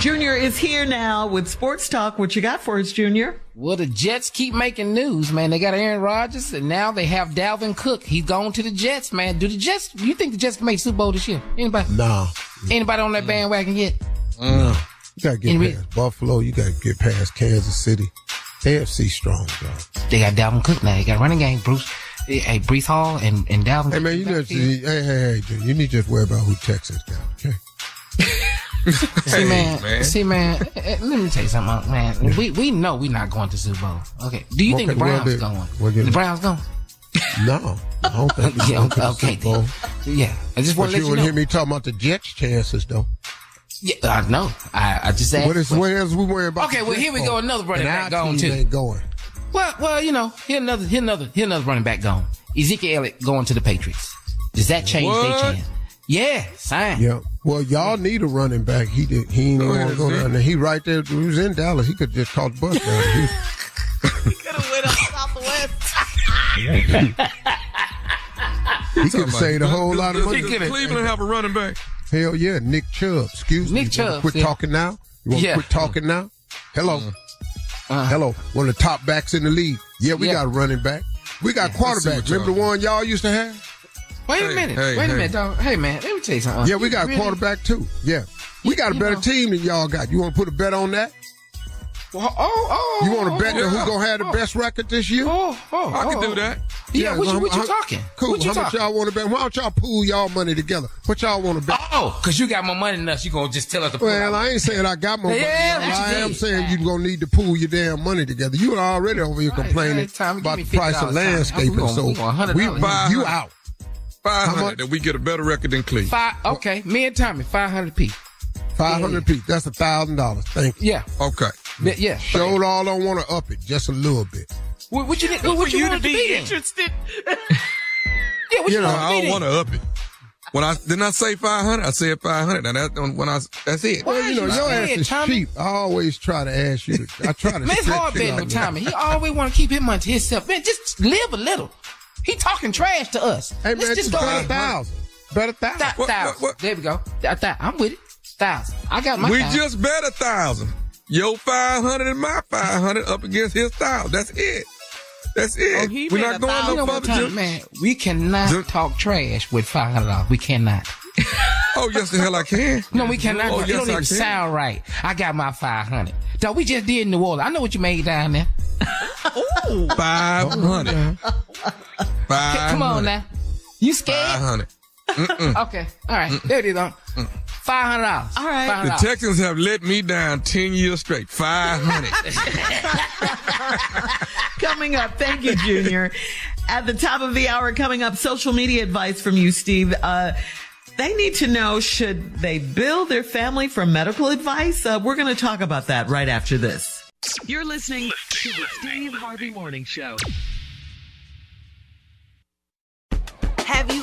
Junior is here now with Sports Talk. What you got for us, Junior? Well, the Jets keep making news, man. They got Aaron Rodgers, and now they have Dalvin Cook. He's gone to the Jets, man. You think the Jets can make Super Bowl this year? Anybody? No. Anybody on that bandwagon yet? No. You got to get past Buffalo. You got to get past Kansas City. AFC strong, bro. They got Dalvin Cook now. They got running game, Breece Hall and Dalvin Cook. Hey, man, dude, you need to just worry about who Texas got, okay? See, man. Let me tell you something, man. We know we're not going to Super Bowl. Okay. Do you think the Browns going? The Browns going? No, I don't think it's going to Super Bowl. Yeah, I just want to let you know. But you wouldn't hear me talking about the Jets' chances, though. Yeah, I know. I just asked. What else we worry about? Okay, well here we go. Another running back gone too. Ain't going. Well, you know, here another running back gone. Ezekiel Elliott going to the Patriots. Does that change their chance? Yeah, sign. Yeah. Well, y'all need a running back. He ain't want to go down there. He right there. He was in Dallas. He could just caught the bus down here. He could have went up Southwest. He could have saved a whole lot of money. Does Cleveland have a running back? Hell yeah, Nick Chubb. Excuse me. Quit talking now. You want to quit talking now? Hello. Hello. One of the top backs in the league. Yeah, we got a running back. We got quarterback. Remember the one y'all used to have? Wait a minute, dog. Hey, man, let me tell you something. Yeah, we got a quarterback, too. Yeah. We got a better team than y'all got. You want to put a bet on that? You want to bet on who's going to have the best record this year? I can do that. Yeah, what you talking? Cool. How much y'all want to bet? Why don't y'all pool y'all money together? What y'all want to bet? Oh, because you got more money than us. You going to just tell us to pool. Well, I ain't saying I got more money. I am saying you're going to need to pool your damn money together. You are already over here complaining about the price of landscaping. So we buy you out. 500 that we get a better record than Cleveland. Okay, me and Tommy, 500 apiece. 500 apiece. That's $1,000. Thank you. Yeah. Okay. Yeah. Showed all I want to up it just a little bit. What you need? What you want to be interested? Yeah. What you know, I don't want to up it. When I didn't I say 500, I said 500. Now that's it. Well, you know, your ass is cheap. I always try to ask you. I try to. Man, it's hard betting with Tommy. He always want to keep his money to himself. Man, just live a little. He talking trash to us. Hey, let's just go ahead. Bet a thousand. What? There we go. I'm with it. 1,000. I got my. We 1,000. Just bet 1,000. Your 500 and my 500 up against his 1,000. That's it. Oh, we're not going no further. Man, we cannot talk trash with $500. We cannot. Oh yes, the hell I can. No, we cannot. Oh, yes, it don't even sound right. I got my 500. Dog, we just did in New Orleans. I know what you made down there. Ooh, 500. Come on now. You scared? 500. Okay. All right. There it is. $500. All right. $500. The Texans have let me down 10 years straight. 500. Coming up. Thank you, Junior. At the top of the hour, coming up, social media advice from you, Steve. They need to know, should they bill their family for medical advice? We're going to talk about that right after this. You're listening to the Steve Harvey Morning Show. Have you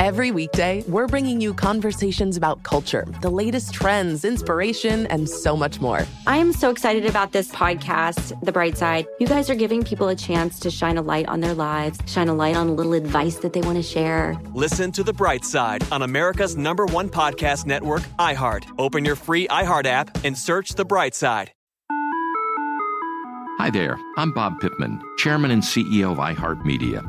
Every weekday, we're bringing you conversations about culture, the latest trends, inspiration, and so much more. I am so excited about this podcast, The Bright Side. You guys are giving people a chance to shine a light on their lives, shine a light on a little advice that they want to share. Listen to The Bright Side on America's #1 podcast network, iHeart. Open your free iHeart app and search The Bright Side. Hi there, I'm Bob Pittman, Chairman and CEO of iHeartMedia.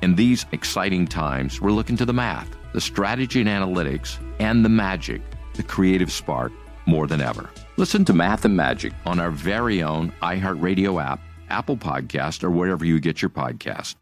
In these exciting times, we're looking to the math, the strategy and analytics, and the magic, the creative spark, more than ever. Listen to Math and Magic on our very own iHeartRadio app, Apple Podcast, or wherever you get your podcast.